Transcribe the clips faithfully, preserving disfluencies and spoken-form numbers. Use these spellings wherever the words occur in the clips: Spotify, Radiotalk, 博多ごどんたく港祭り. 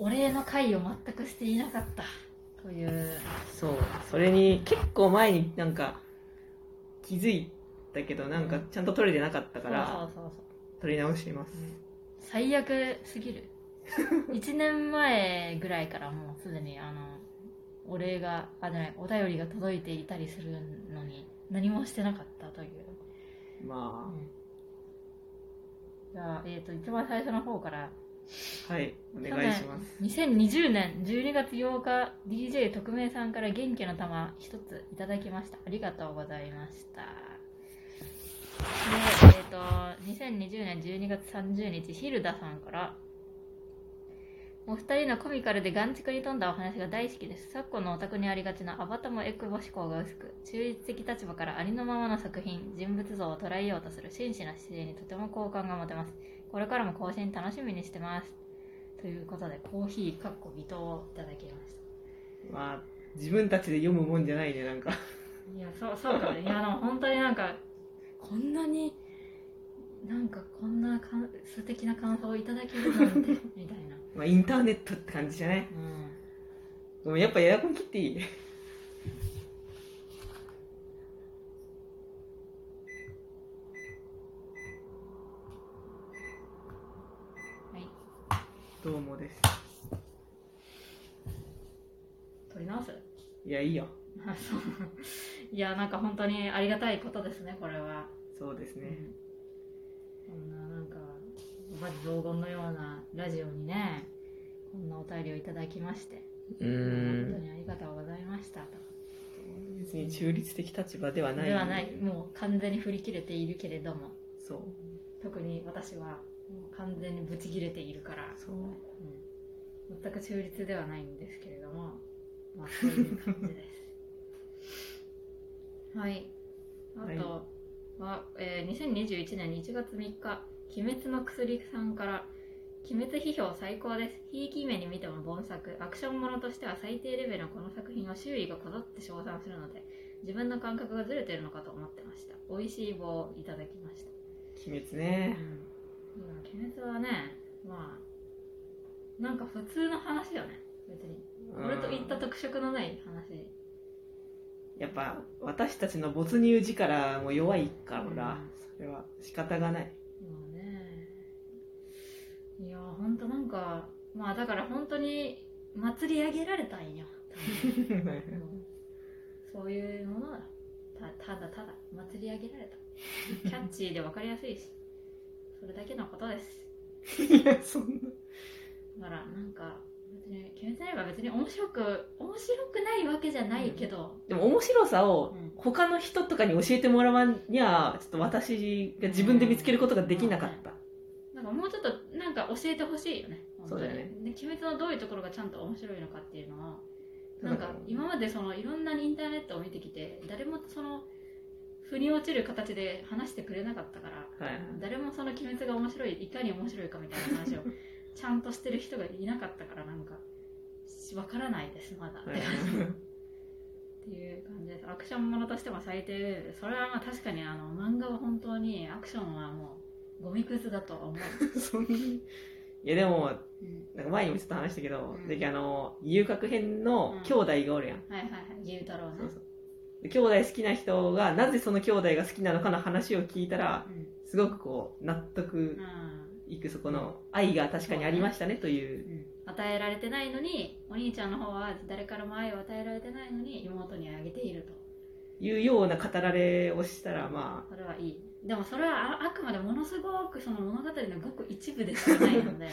お礼の会を全くしていなかったという。そう、それに結構前になんか気づいたけど、なんかちゃんと撮れてなかったから、うん、そうそうそうそう、撮り直します、うん、最悪すぎるいちねんまえぐらいからもうすでにあのお礼があじゃないお便りが届いていたりするのに何もしてなかったという。まあ、うん、じゃあ、えーと、一番最初の方からはい、お願いします。にせんにじゅうねんじゅうにがつようか ディージェー 特命さんから元気の玉一ついただきました。ありがとうございました。で、えーと、にせんにじゅうねんじゅうにがつさんじゅうにちヒルダさんから、お二人のコミカルでガンチクに富んだお話が大好きです。昨今のオタクにありがちなアバタもエクボ思考が薄く、中立的立場からありのままの作品、人物像を捉えようとする真摯な姿勢にとても好感が持てます。これからも更新楽しみにしてます。ということで、コーヒーかっこ微糖をいただきました。まあ、自分たちで読むもんじゃないね、なんか。いや、そう、そうかね。いや、でも本当になんか、こんなに、なんかこんなかん素敵な感想をいただけるなんて、みたいな。まあ、インターネットって感じじゃない、うん、ごめん、やっぱエアコン切っていいはい。どうもです。撮り直す？いや、いいよいや、なんか本当にありがたいことですね、これは。そうですね、うん、こんななんかまず黄金のようなラジオにね、こんなお便りをいただきまして、うーん、本当にありがとうございましたと。別に中立的立場ではないではない、もう完全に振り切れているけれども、そう、特に私はもう完全にブチ切れているから、そう、うん、全く中立ではないんですけれども、まあそういう感じですはい、あとは、はい、えー、にせんにじゅういちねんいちがつみっか鬼滅の薬さんから、鬼滅批評最高です。ひいき目に見ても凡作、アクションものとしては最低レベルのこの作品を周囲がこぞって称賛するので、自分の感覚がずれてるのかと思ってました。美味しい棒をいただきました。鬼滅ね、うん、いや、鬼滅はね、まあなんか普通の話よね、別に俺といった特色のない話。やっぱ私たちの没入力も弱いから、うん、それは仕方がない。いやー、ほんとなんか、まあだからほんとに祭り上げられたんやそういうものだ、た、ただただ祭り上げられたキャッチーで分かりやすいし、それだけのことですいや、そんなだからなんか別に鬼滅の刃は別に面白く面白くないわけじゃないけど、うん、でも面白さを他の人とかに教えてもらわにはちょっと私が自分で見つけることができなかった。なんかもうちょっとなんか教えてほしいよね。そうだよね。で、鬼滅のどういうところがちゃんと面白いのかっていうのは、なんか今までそのいろんなインターネットを見てきて、誰もその腑に落ちる形で話してくれなかったから、はい、誰もその鬼滅が面白い、いかに面白いかみたいな話をちゃんとしてる人がいなかったから、なんかわからないですまだ、はい、っていう感じです。アクションものとしても最低レベル。それはまあ確かにあの漫画は本当にアクションはもうゴミくずだとは思うそんいやでも、うん、なんか前にもちょっと話したけど、うん、あの遊郭編の兄弟がおるやん、うん、はいはいはい、牛太郎ね。そうそう、で兄弟好きな人がなぜその兄弟が好きなのかの話を聞いたら、うん、すごくこう納得いく、そこの愛が確かにありましたね、うん、という、うんうん、与えられてないのにお兄ちゃんの方は誰からも愛を与えられてないのに妹にあげているというような語られをしたら、まあそれはいい。でもそれは あ, あくまでものすごくその物語のごく一部でしかないので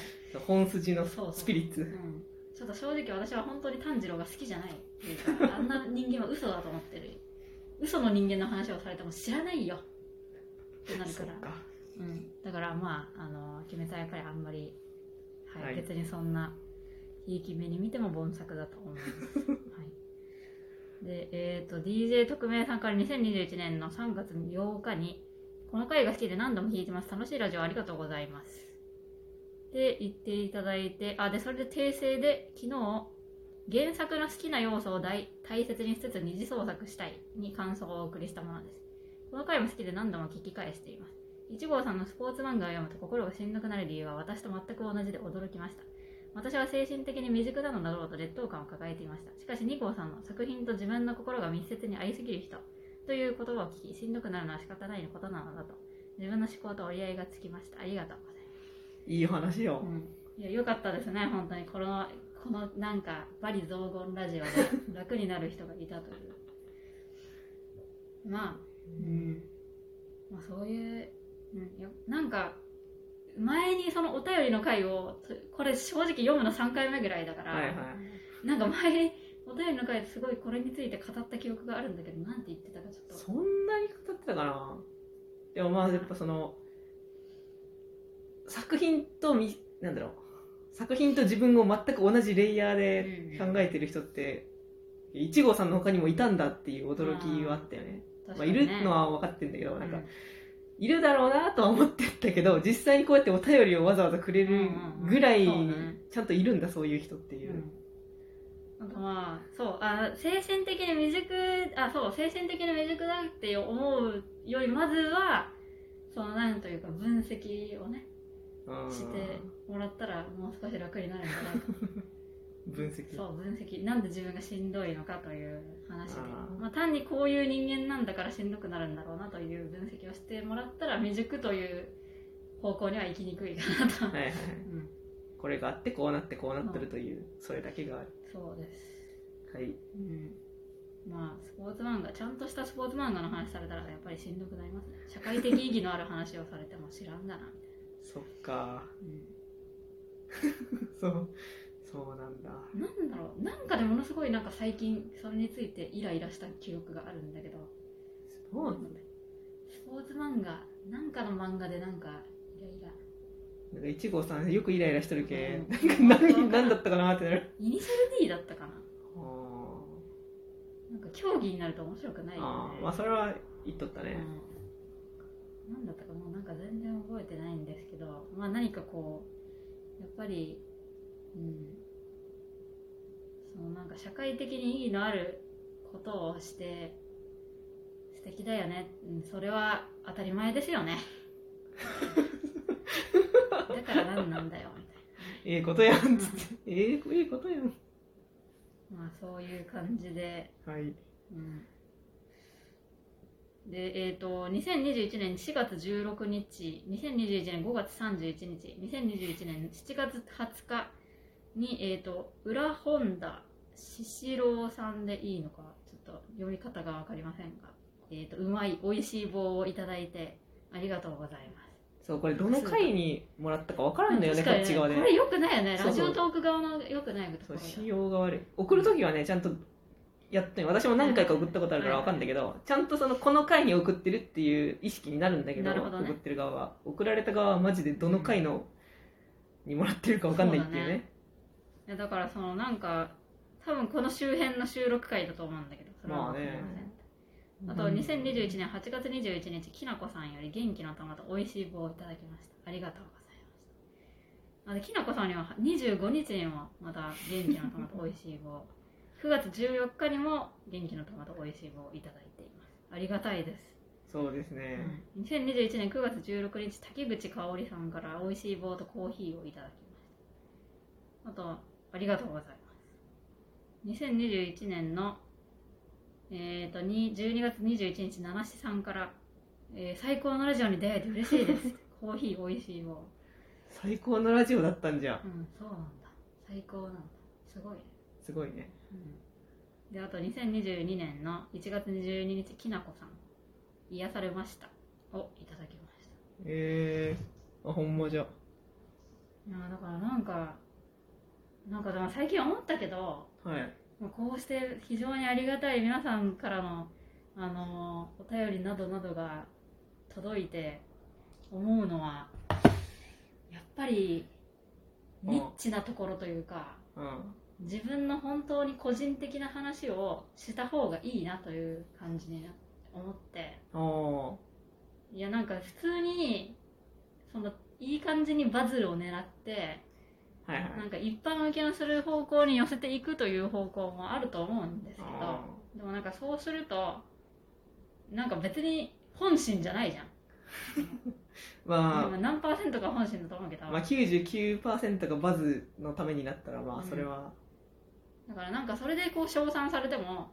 本筋のスピリッツ、そうそう、うん、ちょっと正直私は本当に炭治郎が好きじゃないっていうかあんな人間は嘘だと思ってる嘘の人間の話をされても知らないよってなるからか、うん、だからまああの鬼滅はやっぱりあんまり、はいはい、別にそんなひいき目に見ても凡作だと思いますはいで、えーと、ディージェー 特命さんからにせんにじゅういちねんのさんがつようかに、この回が好きで何度も聴いてます、楽しいラジオありがとうございますで言っていただいて、あでそれで訂正で、昨日原作の好きな要素を 大, 大切にしつつ二次創作したいに感想をお送りしたものです。この回も好きで何度も聞き返しています。いちごうさんのスポーツ漫画を読むと心がしんどくなる理由は私と全く同じで驚きました。私は精神的に未熟なのだろうと劣等感を抱えていました。しかしに号さんの作品と自分の心が密接に合いすぎる人という言葉を聞き、しんどくなるのは仕方ないことなのだと自分の思考と折り合いがつきました。ありがとうございます。いい話よ、うん、いや、よかったですね。本当にこのこのなんかバリ雑言ラジオで楽になる人がいたというまあ、うん、まあそういう、うん、よなんか前にそのお便りの回を、これ正直読むのさんかいめぐらいだから、はいはい、なんか前お便りの回ですごいこれについて語った記憶があるんだけど、なんて言ってたかちょっとそんなに語ってたかな。でもまあやっぱその作品とみなんだろう作品と自分を全く同じレイヤーで考えてる人っていち号さんの他にもいたんだっていう驚きはあったよね。あ、確かにね。まあ、いるのは分かってるんだけど、なんか、うん、いるだろうなとは思ってたけど、実際にこうやってお便りをわざわざくれるぐらいちゃんといるんだ、うんうんうん、そういう人っていう、うん、まあそうあ精神的に未熟あそう精神的に未熟だって思うより、まずはそのなんというか分析をねしてもらったらもう少し楽になるんじゃないか分析そう分析なんで自分がしんどいのかという話で、あ、まあ、単にこういう人間なんだからしんどくなるんだろうなという分析をしてもらったら、未熟という方向には行きにくいかなとはい、はいうん、これがあってこうなってこうなってるという、それだけがあるそうです、はいうん、まあスポーツ漫画ちゃんとしたスポーツ漫画の話されたらやっぱりしんどくなりますね。社会的意義のある話をされても知らんだなみたいなそっか、うん、そうそうなんだなんだろうなんかでものすごいなんか最近それについてイライラした記憶があるんだけど、スポーツスポーツ漫画なんかの漫画でなんかイライラなんかいち号さんよくイライラしてるけん、なんか何何だったかなってなる。イニシャル ディー だったかな。あなんか競技になると面白くないよね。あ、まあそれは言っとったね、うんなんだったかもうなんか全然覚えてないんですけど、まあ何かこうやっぱり、うん、そのなんか社会的に意義のあることをして素敵だよね、うん、それは当たり前ですよねだから何なんだよみたいなええことやんっつってええ、ええことやんまあそういう感じではい、うんでえー、とにせんにじゅういちねんしがつじゅうろくにち、にせんにじゅういちねんごがつさんじゅういちにち、にせんにじゅういちねんしちがつはつかに、えー、と浦本田ししろうさんでいいのかちょっと読み方が分かりませんが、えー、とうまいおいしい棒をいただいてありがとうございます。そうこれどの回にもらったか分からんだよね、うん、こっち側で、ね、これよくないよね。ラジオトーク側のよくないところ、そう仕様が悪い。送るときはねちゃんとやってん私も何回か送ったことあるから分かんだけど、はいはいはい、ちゃんとそのこの回に送ってるっていう意識になるんだけ ど, ど、ね、送ってる側は送られた側はマジでどの回の、うん、にもらってるか分かんないっていう ね, う だ, ねいやだからそのなんか多分この周辺の収録回だと思うんだけど、それは分かりません、まあね、あとにせんにじゅういちねんはちがつにじゅういちにちきなこさんより元気の玉とおいしい棒をいただきました。ありがとうございました。きなこさんにはにじゅうごにちにもまた元気の玉とおいしい棒くがつじゅうよっかにも元気の玉とおいしい棒をいただいています。ありがたいです。そうですね、うん、にせんにじゅういちねんくがつじゅうろくにち滝口香織さんからおいしい棒とコーヒーをいただきました。あとありがとうございます。にせんにじゅういちねんの、えー、とじゅうにがつにじゅういちにち七志さんから、えー、最高のラジオに出会えて嬉しいですコーヒーおいしい棒最高のラジオだったんじゃん、うん、そうなんだ最高なんだすごいねすごいね、うん、であとにせんにじゅうにねんのいちがつにじゅうににちきなこさん癒されましたをいただきました。えー、あほんまじゃ。いやだからなんかなんかでも最近思ったけど、はい、もうこうして非常にありがたい皆さんからのあのお便りなどなどが届いて思うのはやっぱりニッチなところというか、うんうん自分の本当に個人的な話をした方がいいなという感じに思って、おーいやなんか普通にそのいい感じにバズるを狙って、はいはい、なんか一般向けをする方向に寄せていくという方向もあると思うんですけど、でもなんかそうするとなんか別に本心じゃないじゃんまあ、何パーセントが本心だと思うけど、まあ、きゅうじゅうきゅうパーセント がバズのためになったら、まあそれは、うん、だからなんかそれでこう称賛されても、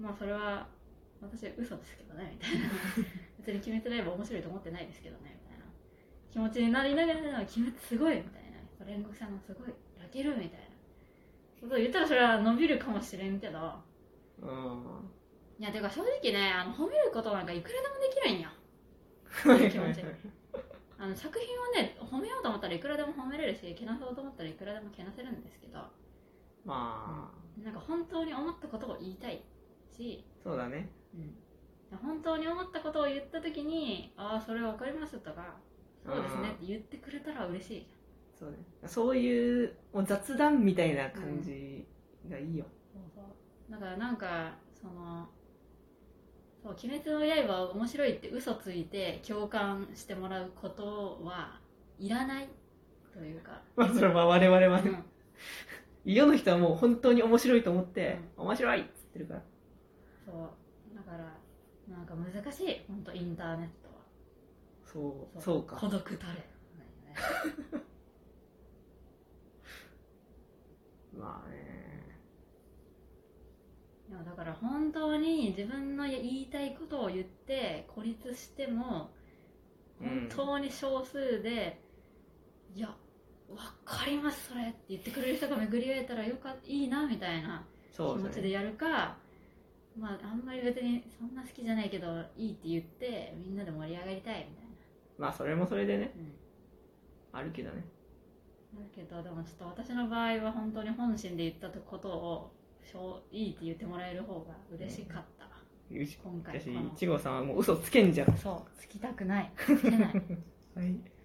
まあそれは私嘘ですけどねみたいな別に決めてないば面白いと思ってないですけどねみたいな気持ちになりながら、決めてすごいみたいな、煉獄さんのすごいラケルみたいなことを言ったらそれは伸びるかもしれんけど、うん、いやてか正直ね、あの褒めることなんかいくらでもできるんやっていう気持ちあの作品をね、褒めようと思ったらいくらでも褒めれるし、けなそうと思ったらいくらでもけなせるんですけど、まあなんか本当に思ったことを言いたいし、そうだね、うん、本当に思ったことを言ったときに、ああそれ分かりましたとか、そうですねって言ってくれたら嬉しいじゃん。そうね、そういう、もう雑談みたいな感じがいいよ、うん、そうそう、だからなんかそのそう、鬼滅の刃を面白いって嘘ついて共感してもらうことはいらないというか、まあそれは我々はね、うん、世の人はもう本当に面白いと思って、うん、面白いっつってるから、そう、だからなんか難しい、本当インターネットはそう、そうか孤独たれまあね、だから本当に自分の言いたいことを言って孤立しても本当に少数で、うん、いや分かりますそれって言ってくれる人が巡り会えたらよかいいなみたいな気持ちでやるか、ね、まああんまり別にそんな好きじゃないけどいいって言ってみんなで盛り上がりたいみたいな、まあそれもそれでね、うん、あるけどね、あるけど、でもちょっと私の場合は本当に本心で言ったことをいいって言ってもらえる方が嬉しかった、うん、今回。私いちごさんはもう嘘つけんじゃん。そう、つきたくない、つけないはい、